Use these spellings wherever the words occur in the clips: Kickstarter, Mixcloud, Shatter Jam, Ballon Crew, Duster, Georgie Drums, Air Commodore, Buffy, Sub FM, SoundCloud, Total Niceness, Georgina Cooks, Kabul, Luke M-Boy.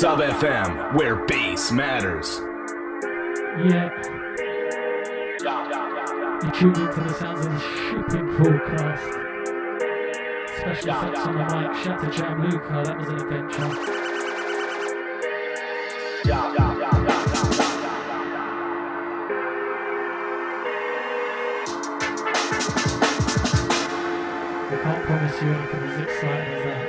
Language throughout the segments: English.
Sub FM, where bass matters. Yeah. You tuned into the sounds of the shipping forecast. Special effects on the mic, Shatter Jam, Luke. Oh, that was an adventure. I can't promise you anything as exciting as that.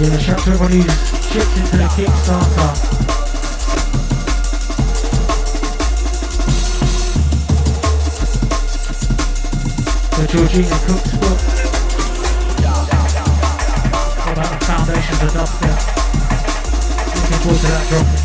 Yeah, shout out to everyone who's shipped into the Kickstarter. The Georgina Cooks book. All about the foundations of Duster. Looking forward to that drop.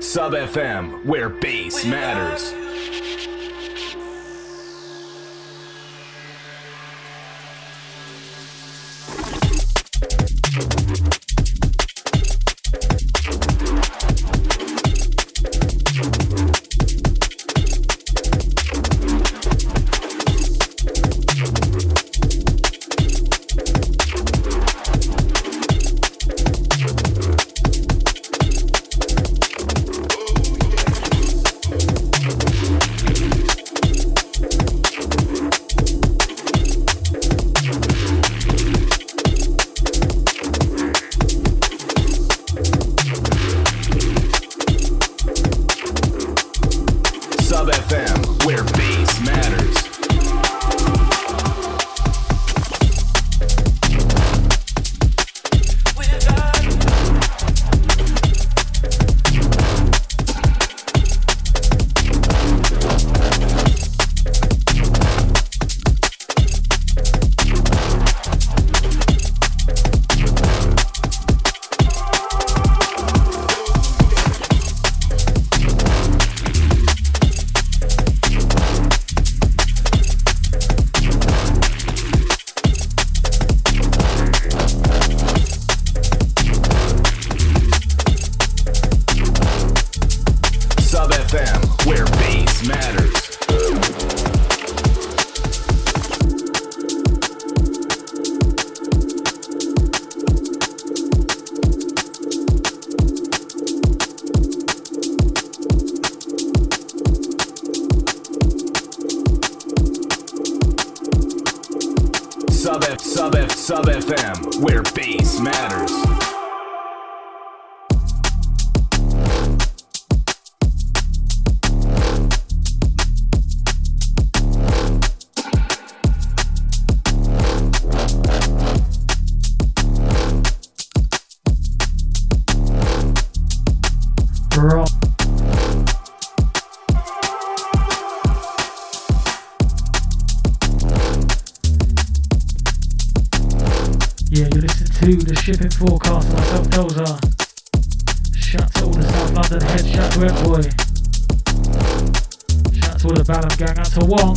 Sub FM, where bass matters. Sub FM, where bass matters. Shipping forecast, myself Dozer. Shout to all the South London heads, shout to M-Boy. Shout to all the Ballon gang, out to Wong.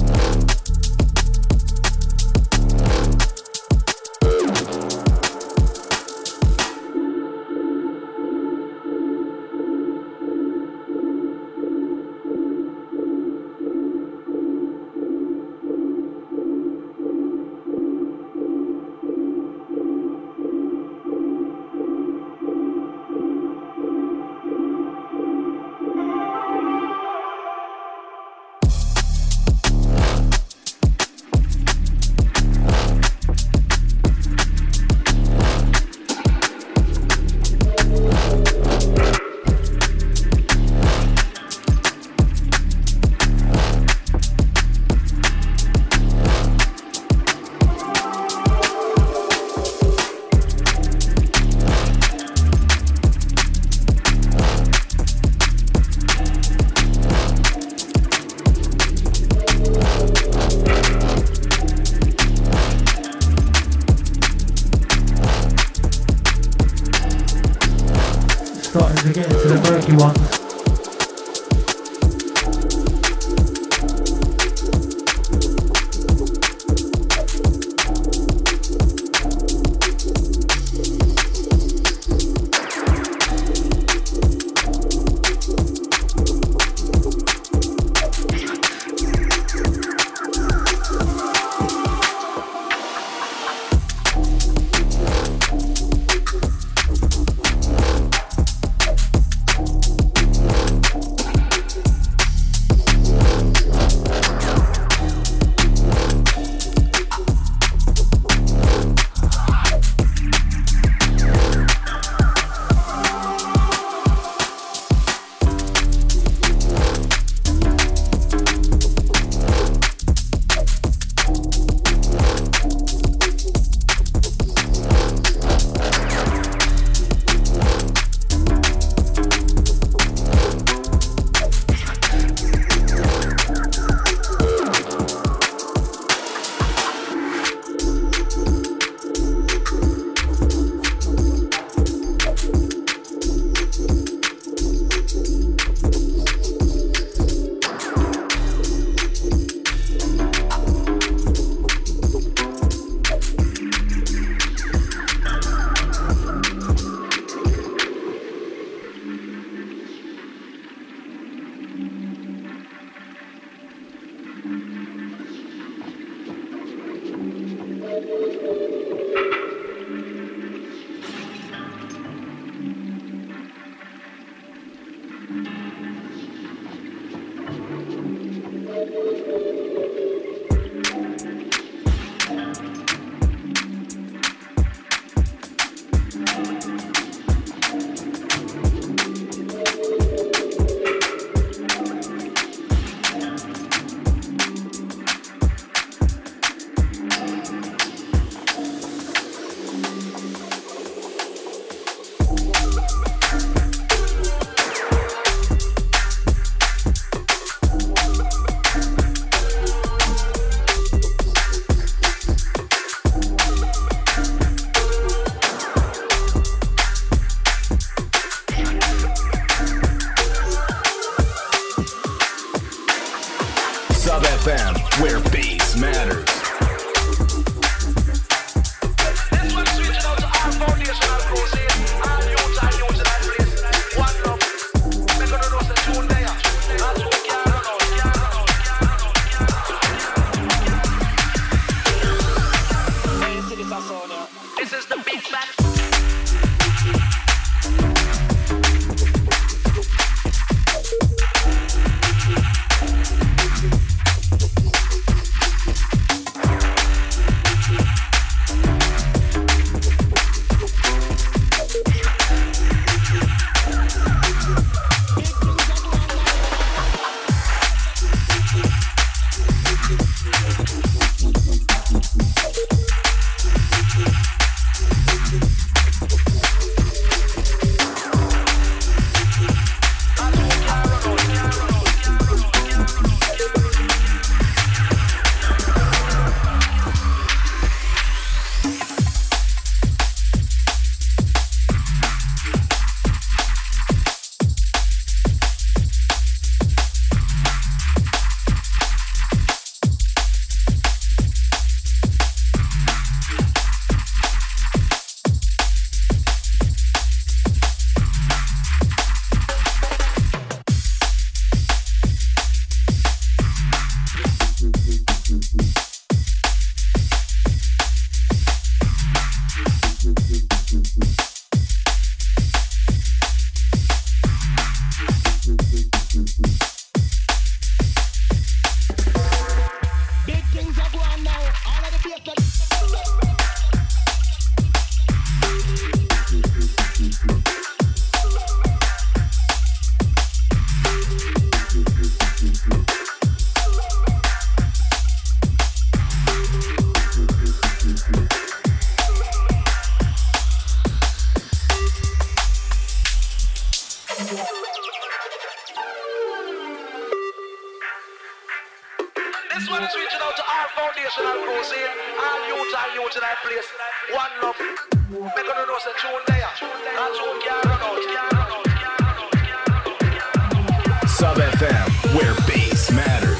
it's reaching out to all foundational crews here, all youth and youth in that place. One love. Make a noise that tune there. That tune can't run out, can't run out, can't run out, can't run out, can't run out. Sub FM, where bass matters.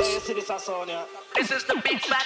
This is the big fat.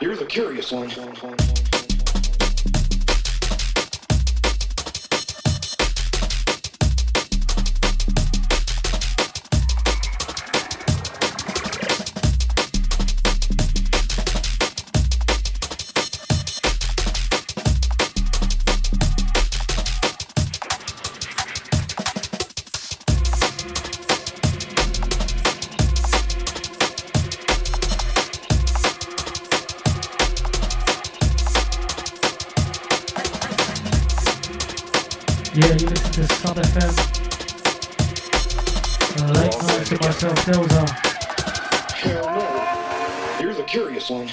Here's a curious one. Yeah, you listen to Sub FM. Late night to myself, those are. Hell no. Here's a curious one.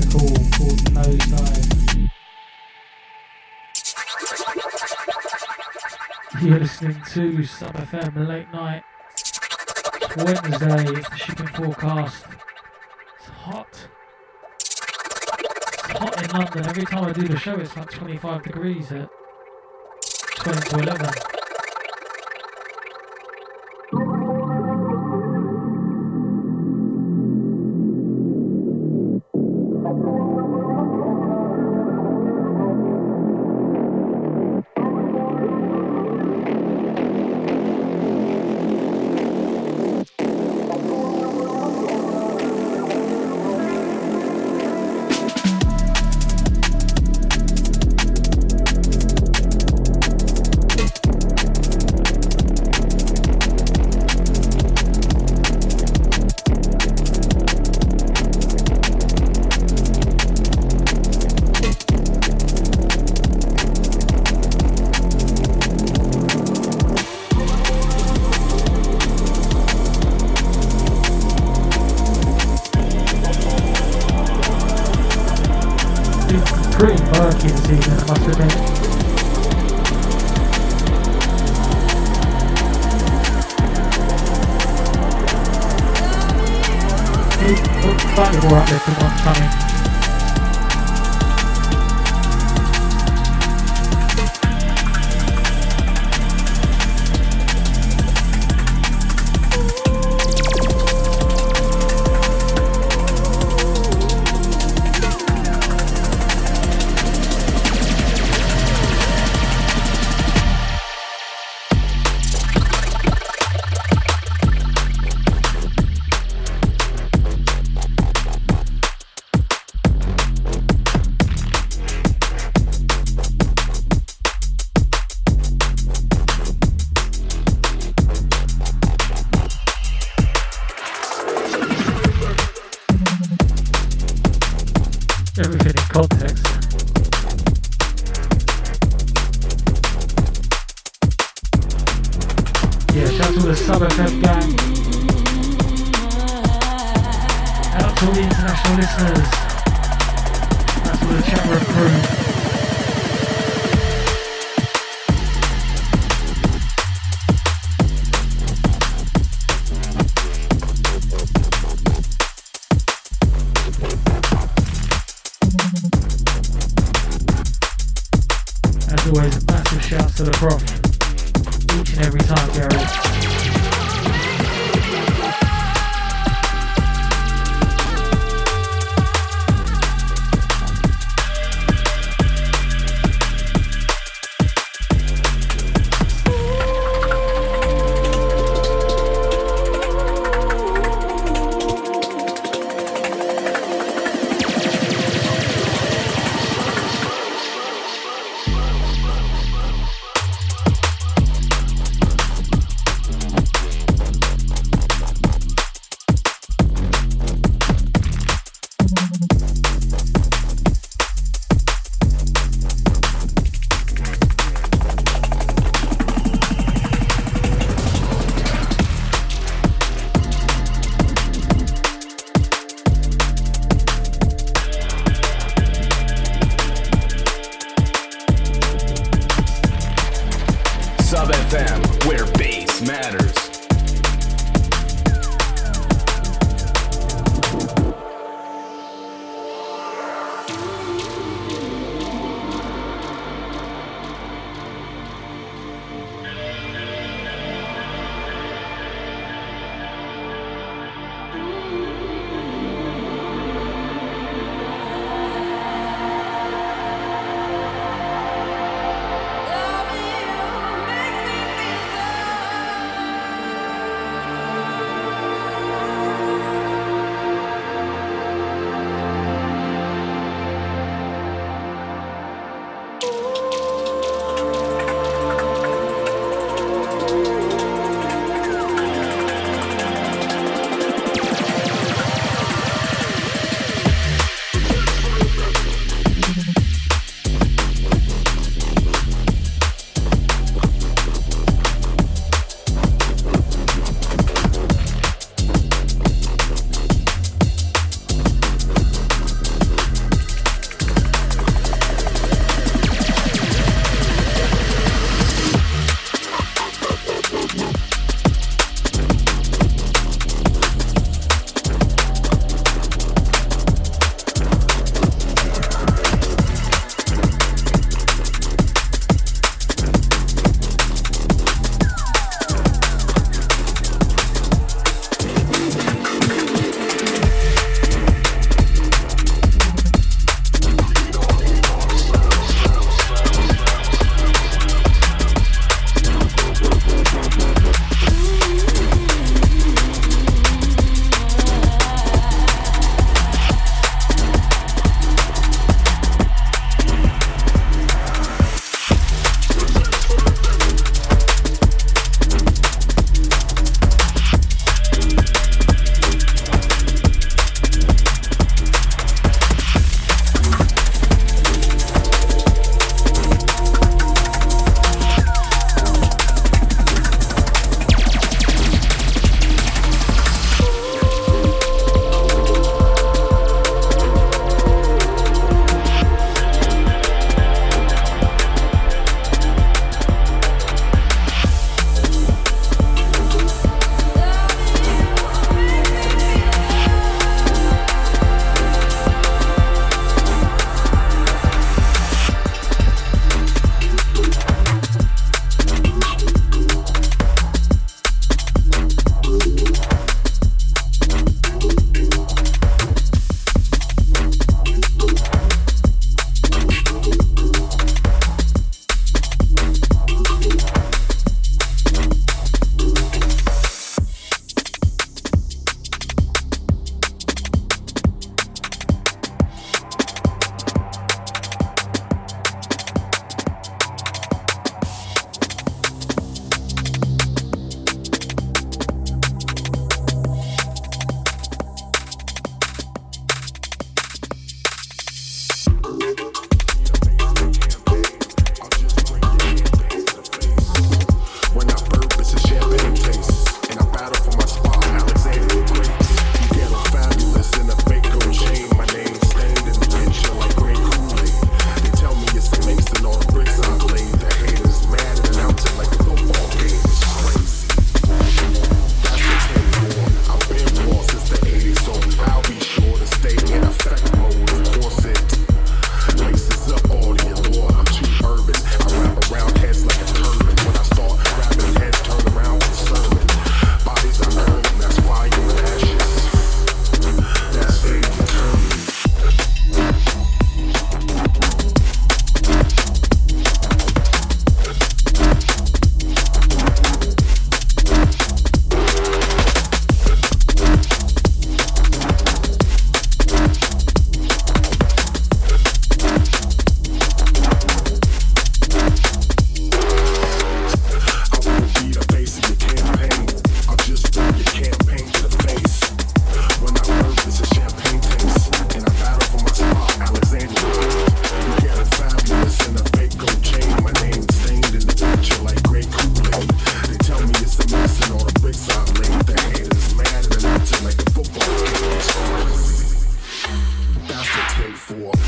classical called Nosedive. You're listening to Sub FM Late Night. It's Wednesday, it's the shipping forecast. It's hot. It's hot in London. Every time I do the show, it's like 25 degrees at 20 to 11.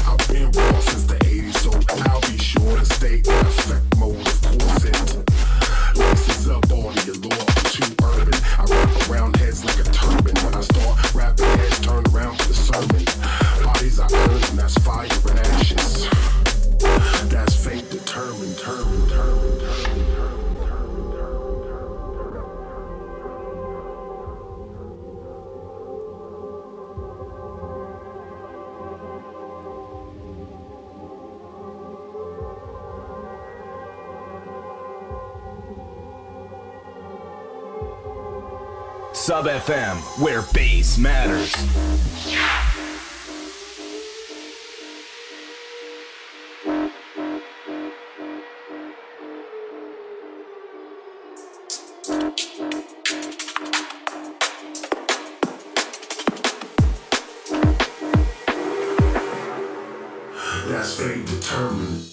I've been raw since the 80s, so I'll be sure to stay in effect mode, of course it. Laces up all the allure, too urban. I wrap around heads like a turban. When I start rapping, heads turn around for the sermon. Bodies I earn, and that's fire and ashes. That's fate determined, Sub FM, where bass matters. That's fate determined.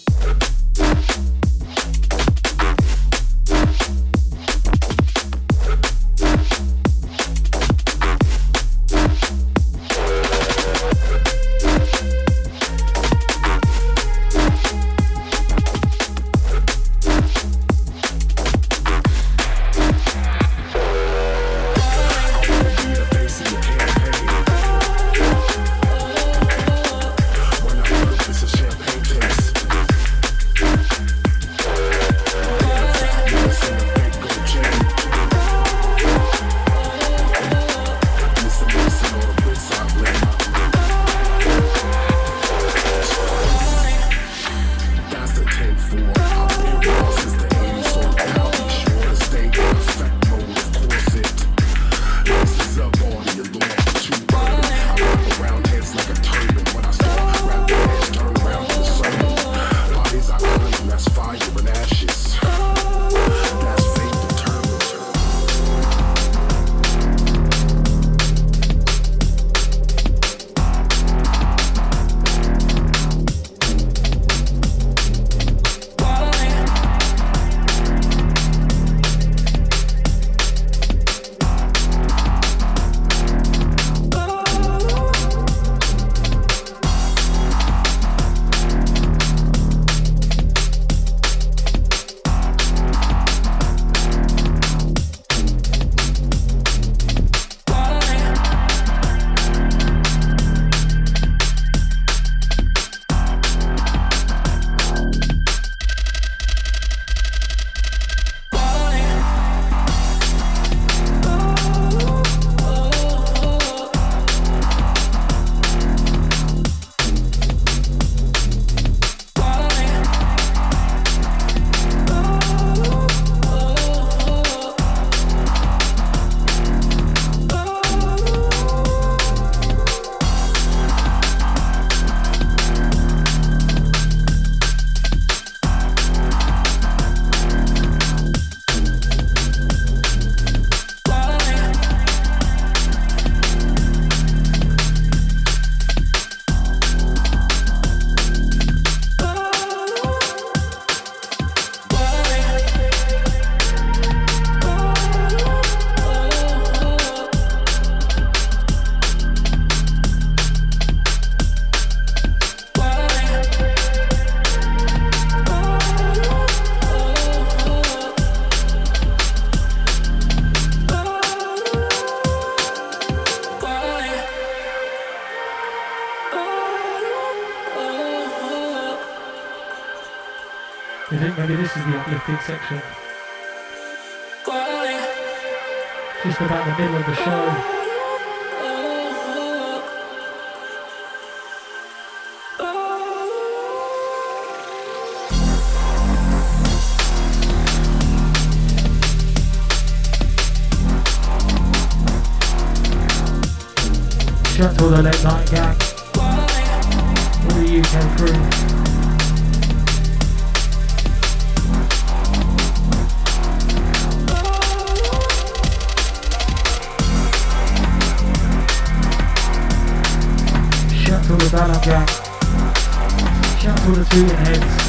Maybe this is the uplifting section. Just about the middle of the show. Shout out to all the late night gang, all the UK crew. Shout to the Ballon Crew. Shout to the Tootin' Heads.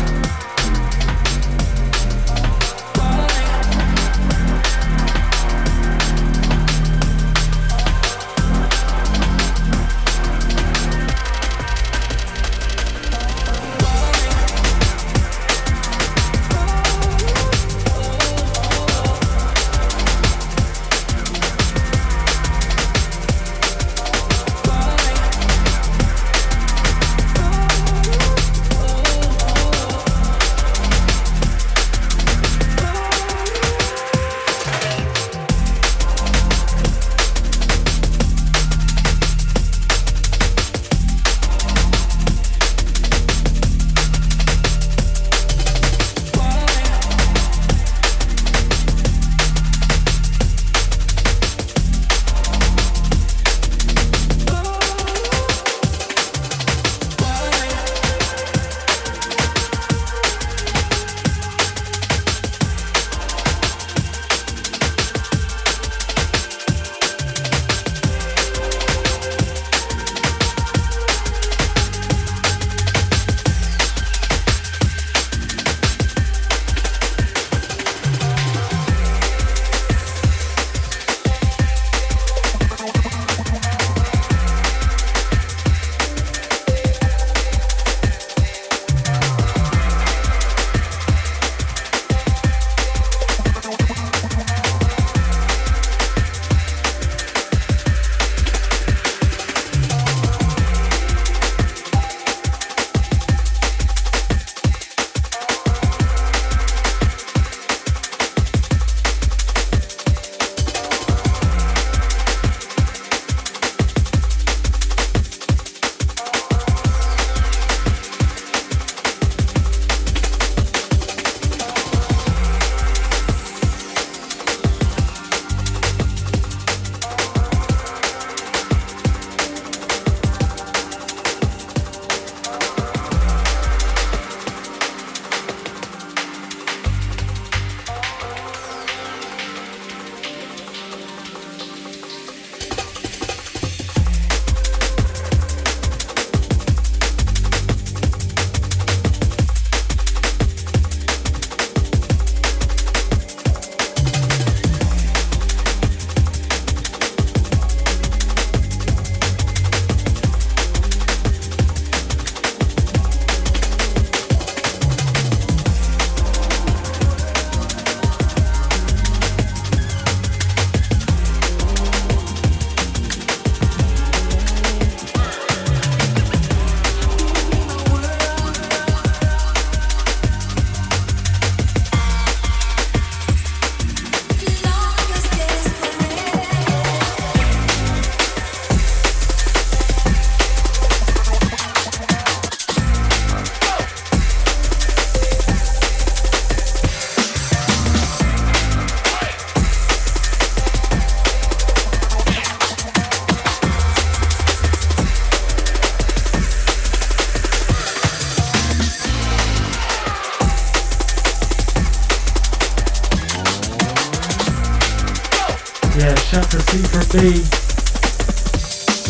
for C for B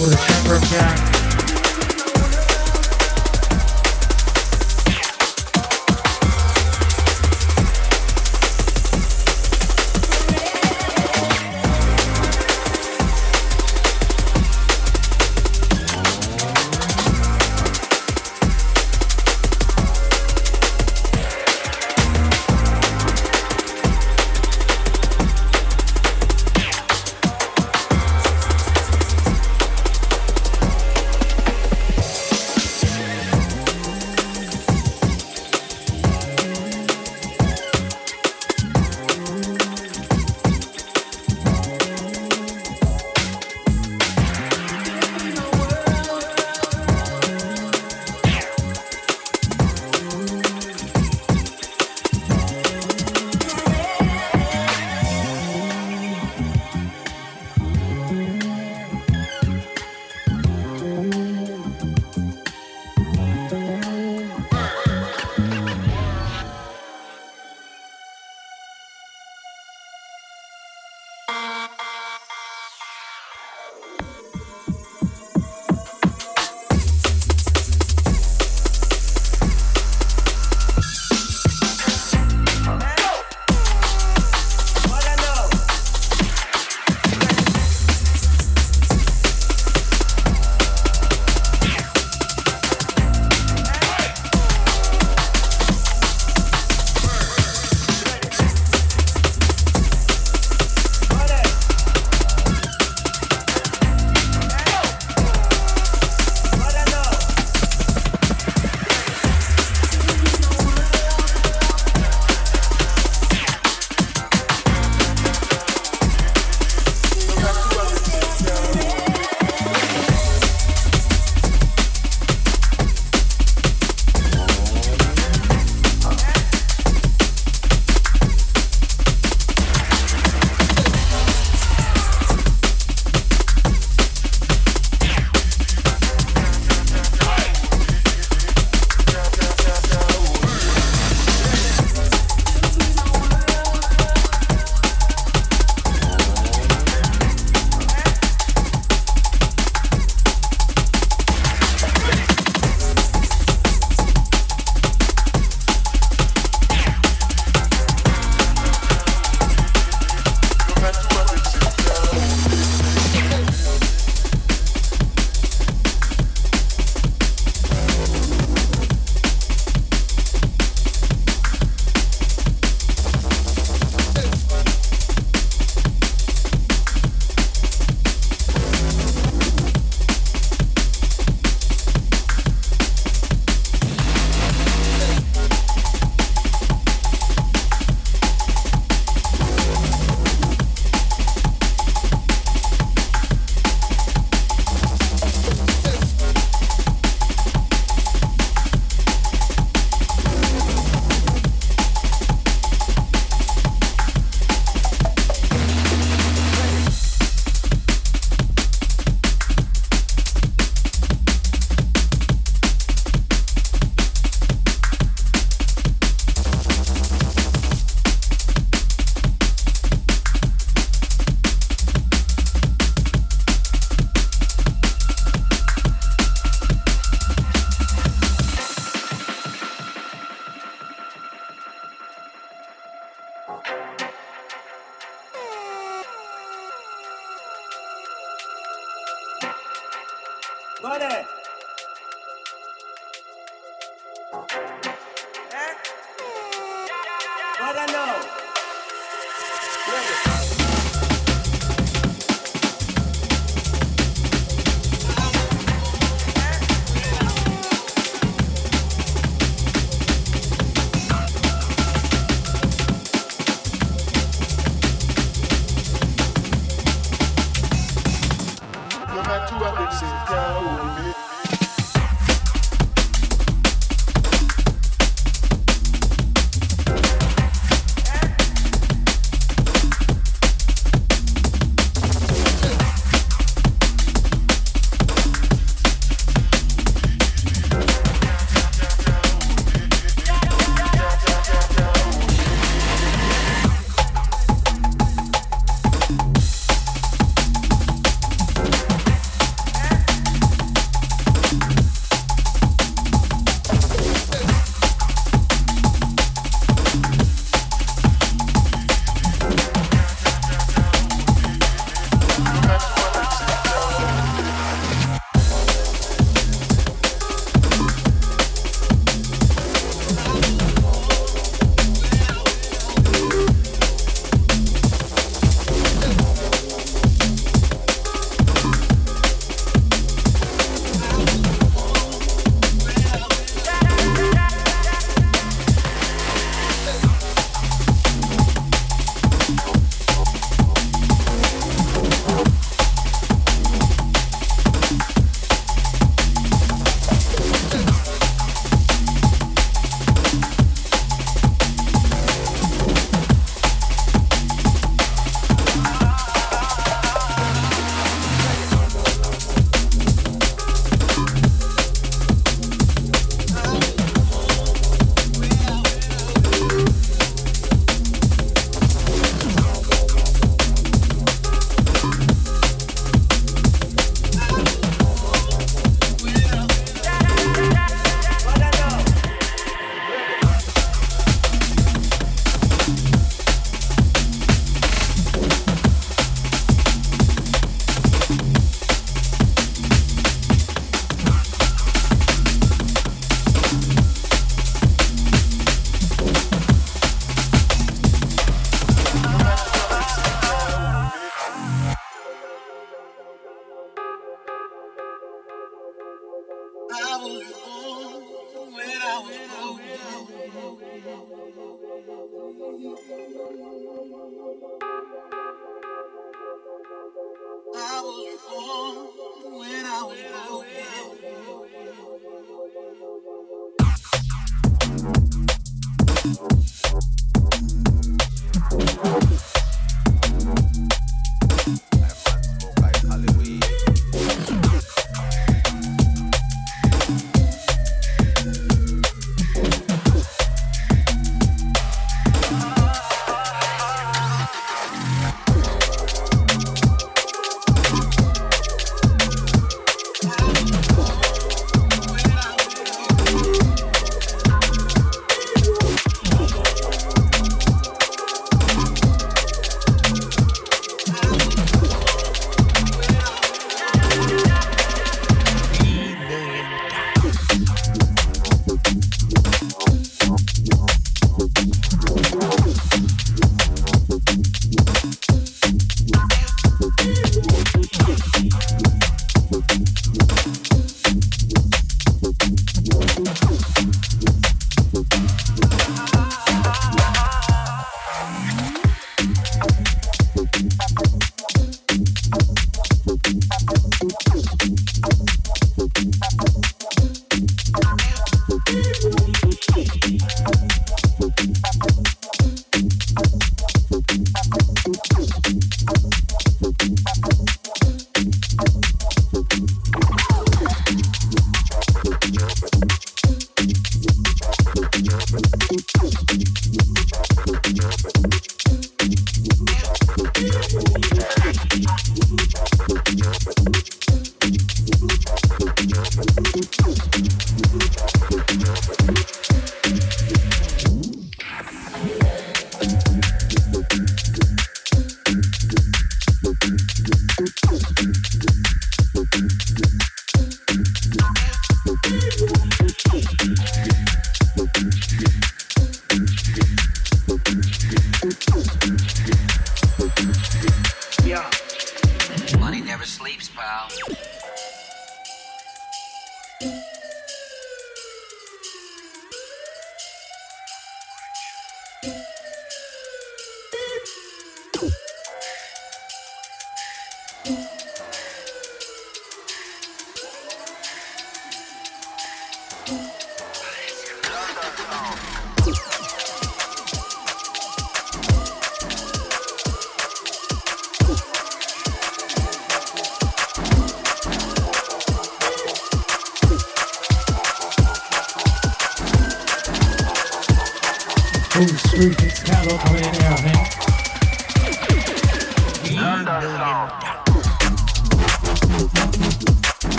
with a Shatter Jam.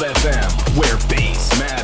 Sub FM, where bass matters.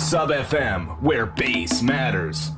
Sub FM, where bass matters.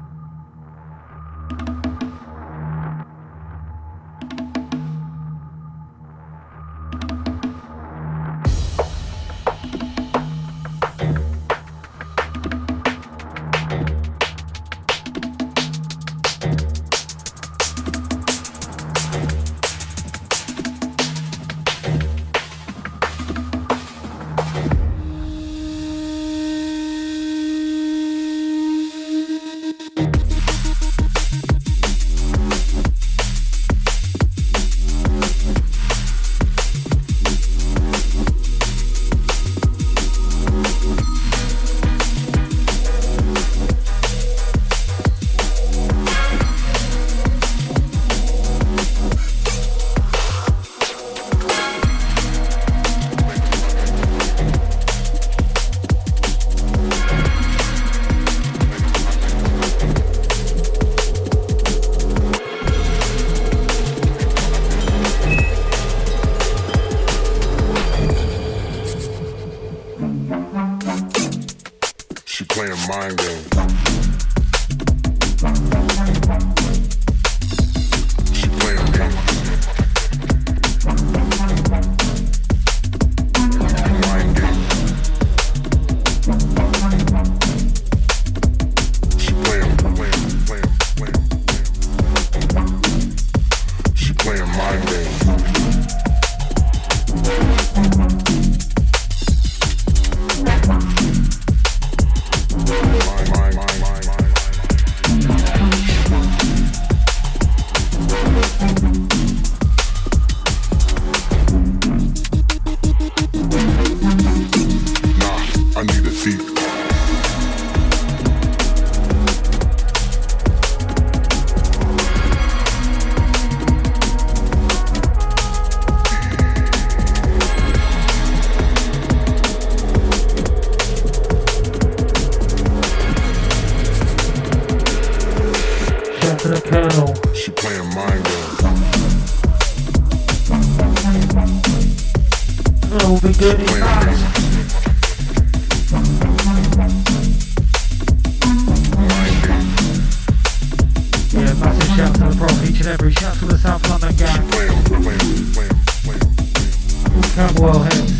Mind. moving good. Yeah, massive shout to the prof, each and every shout to the South London gang. Campbell heads.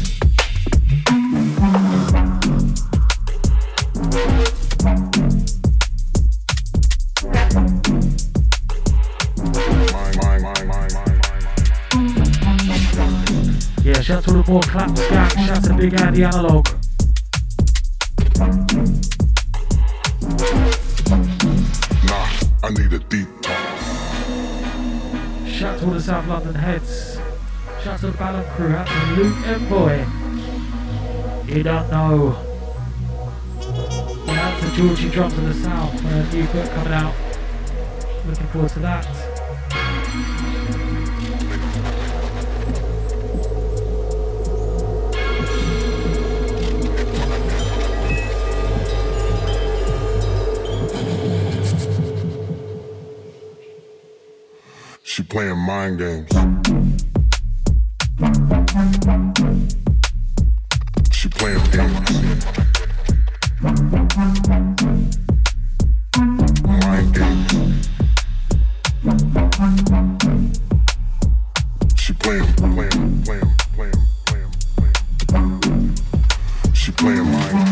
Shout to the board clap stack, shout to Big Andy Analog. Nah, I need a deep time. Shout to all the South London heads. Shout to the Ballon Crew, out to Luke M-Boy. You don't know. And out to Georgie Drums in the South, new book coming out. Looking forward to that. She playing mind games. She playing games. Mind games. She playing. She playing mind games.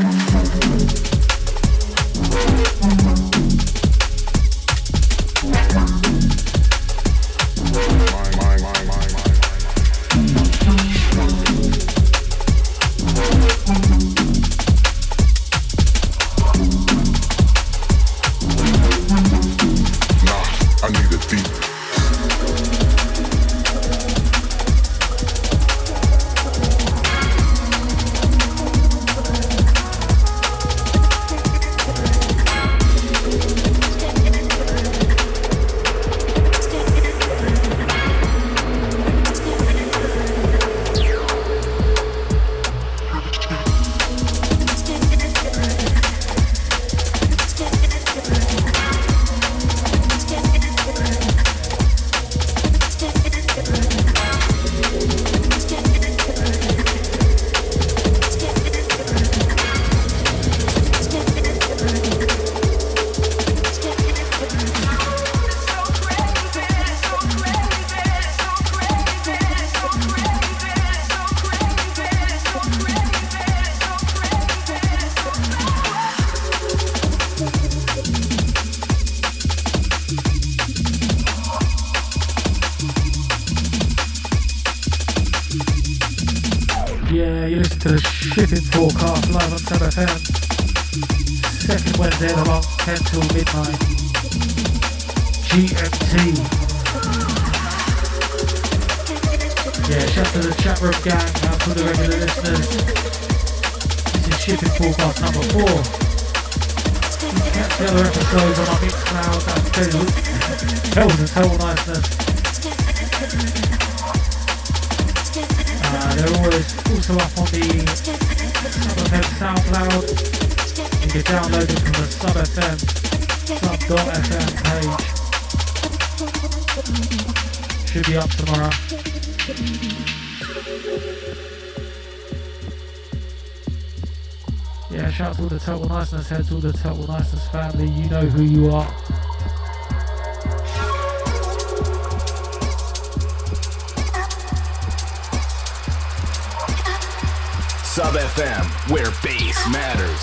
Forecast live on Sub FM, second Wednesday of the month, 10 till midnight, GMT. Yeah, shout to the chat room gang, out to the regular listeners. This is Shipping Forecast number 4. You can catch the other episodes on our Mixcloud, that's Facebook, Hells and Total Niceness. They're always also up on the Sub FM SoundCloud. You can download it from the Sub.fm page. Should be up tomorrow. Yeah, shout out to all the Total Niceness heads, all the Total Niceness family. You know who you are. Sub FM, where bass matters.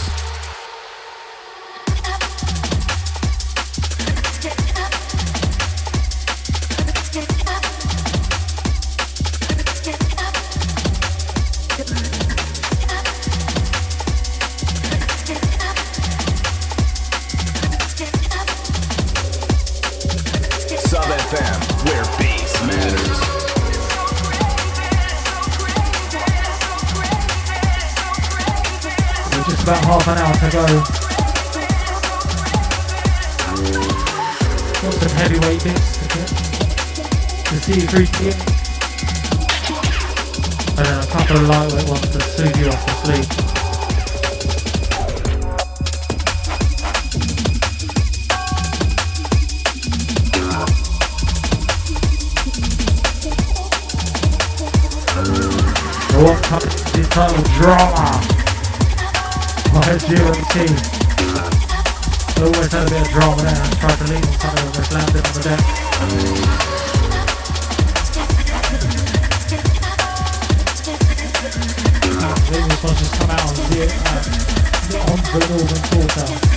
About half an hour to go. Got some heavyweight bits to see you through to you. And then a couple of lightweight ones to soothe you off to sleep. What country title drama by GMT. Always had a bit of drama there. I tried to leave and something just landed on the deck. I think this one's just come out on the Northern Quarter.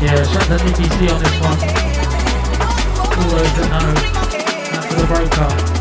Yeah, shut the DPC on this one. All those that know, that's for the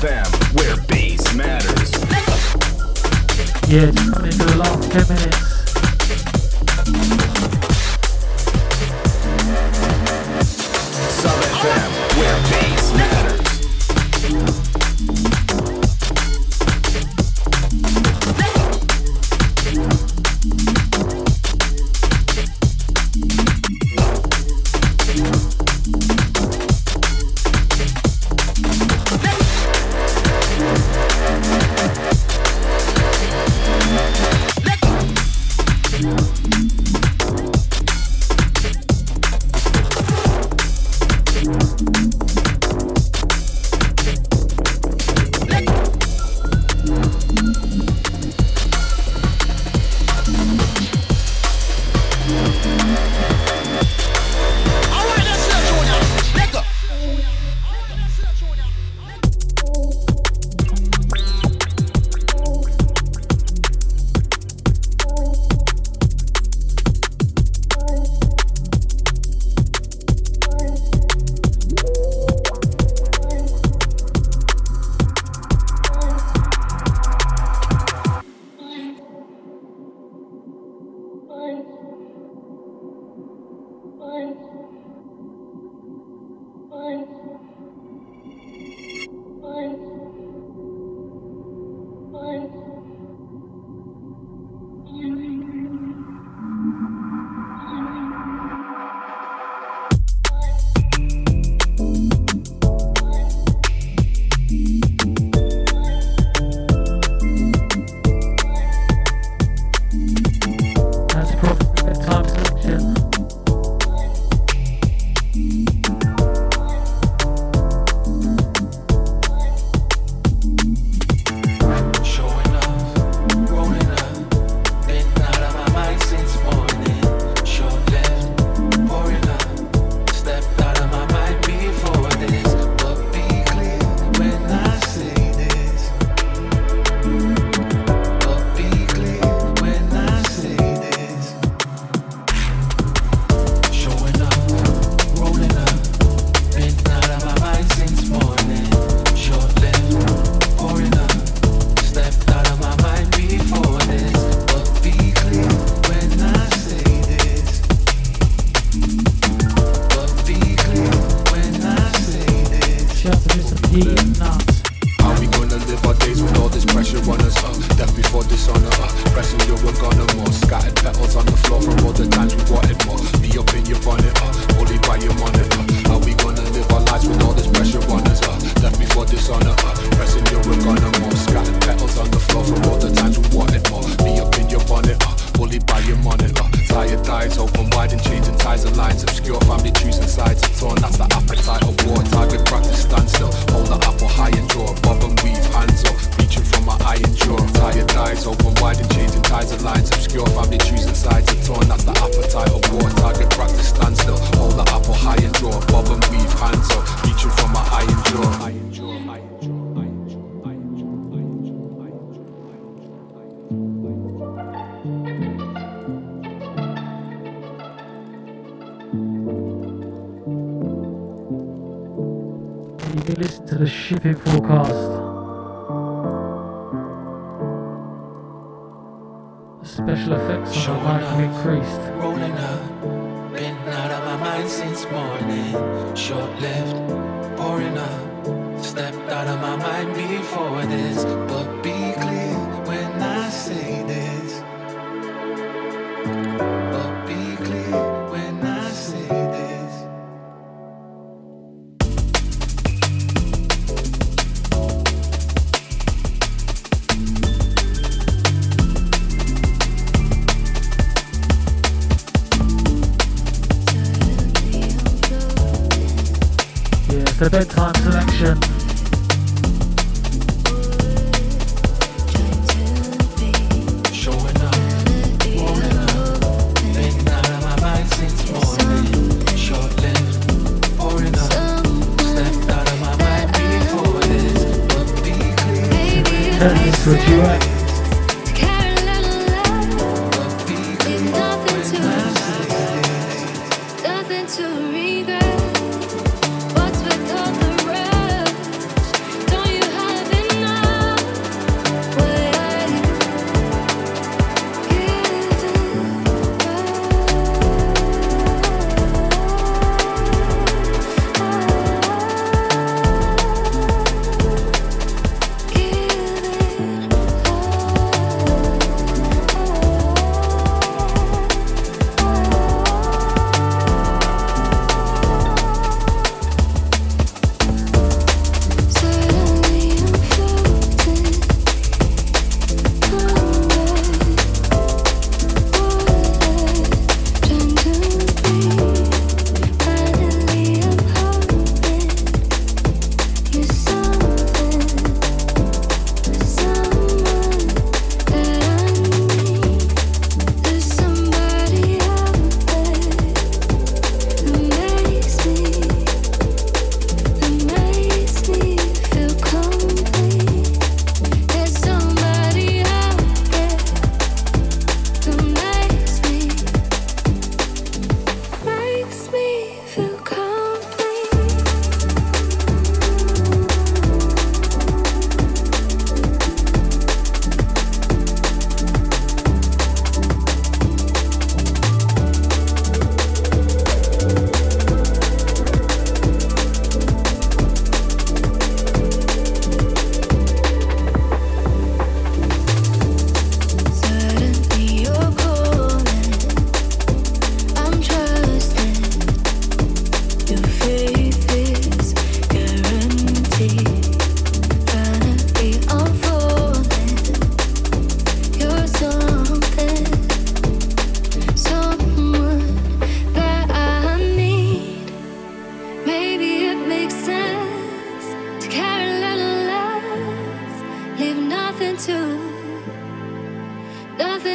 FM, where bass matters. Yeah, it's coming for the last 10 minutes. Sub FM, where bass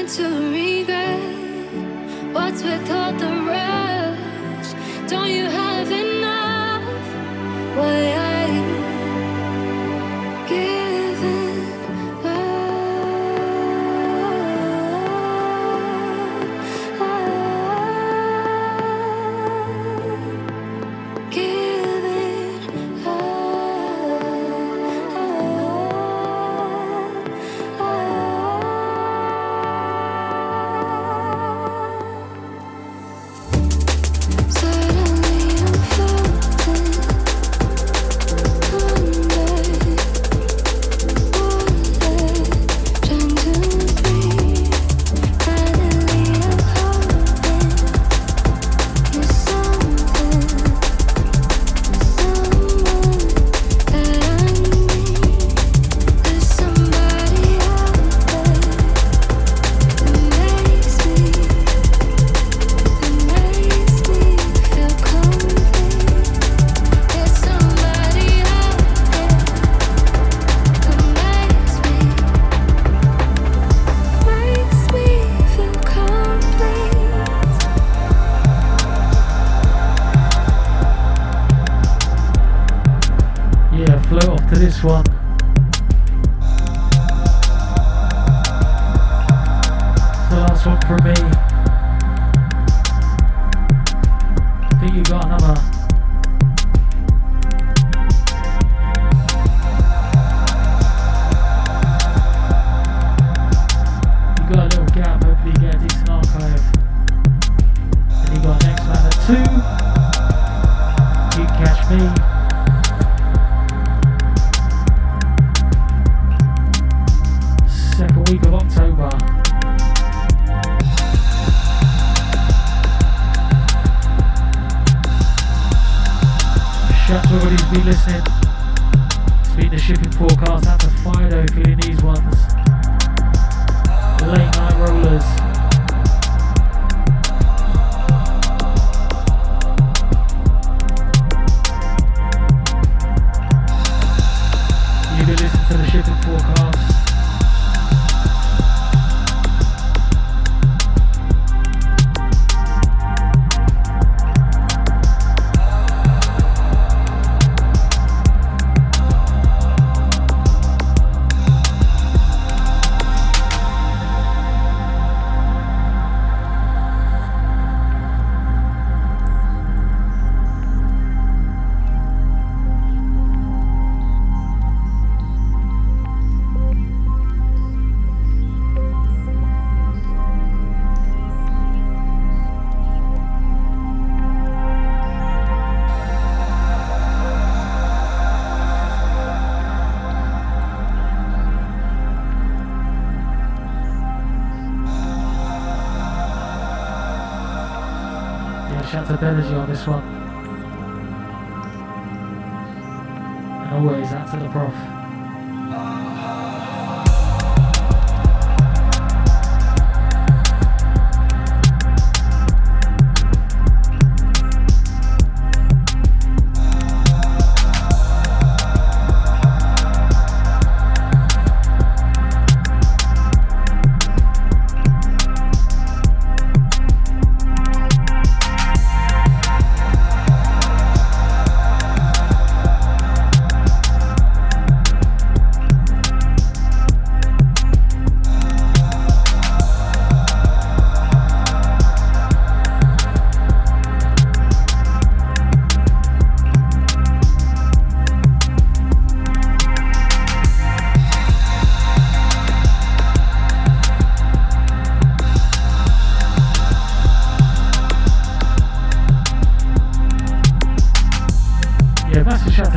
learn to regret. What's with all the rush? Don't you have enough? Why are you giving up? Shatter energy on this one. And always answer the prof.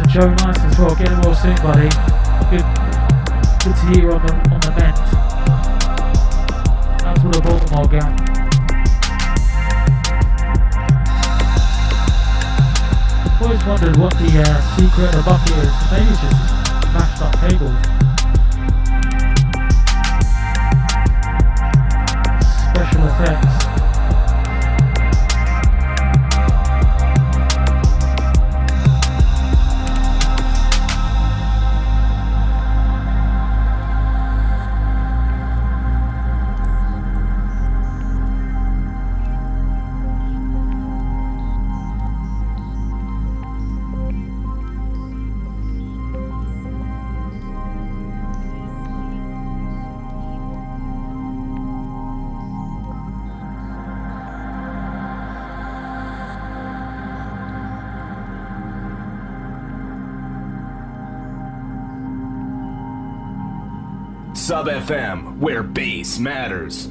Joe, nice as well. Get him well soon, buddy. Good to hear on the mend. That's what a Baltimore gang. I've always wondered what the secret of Buffy is. Maybe it's just mashed up table. Special effects. Sub FM, where bass matters.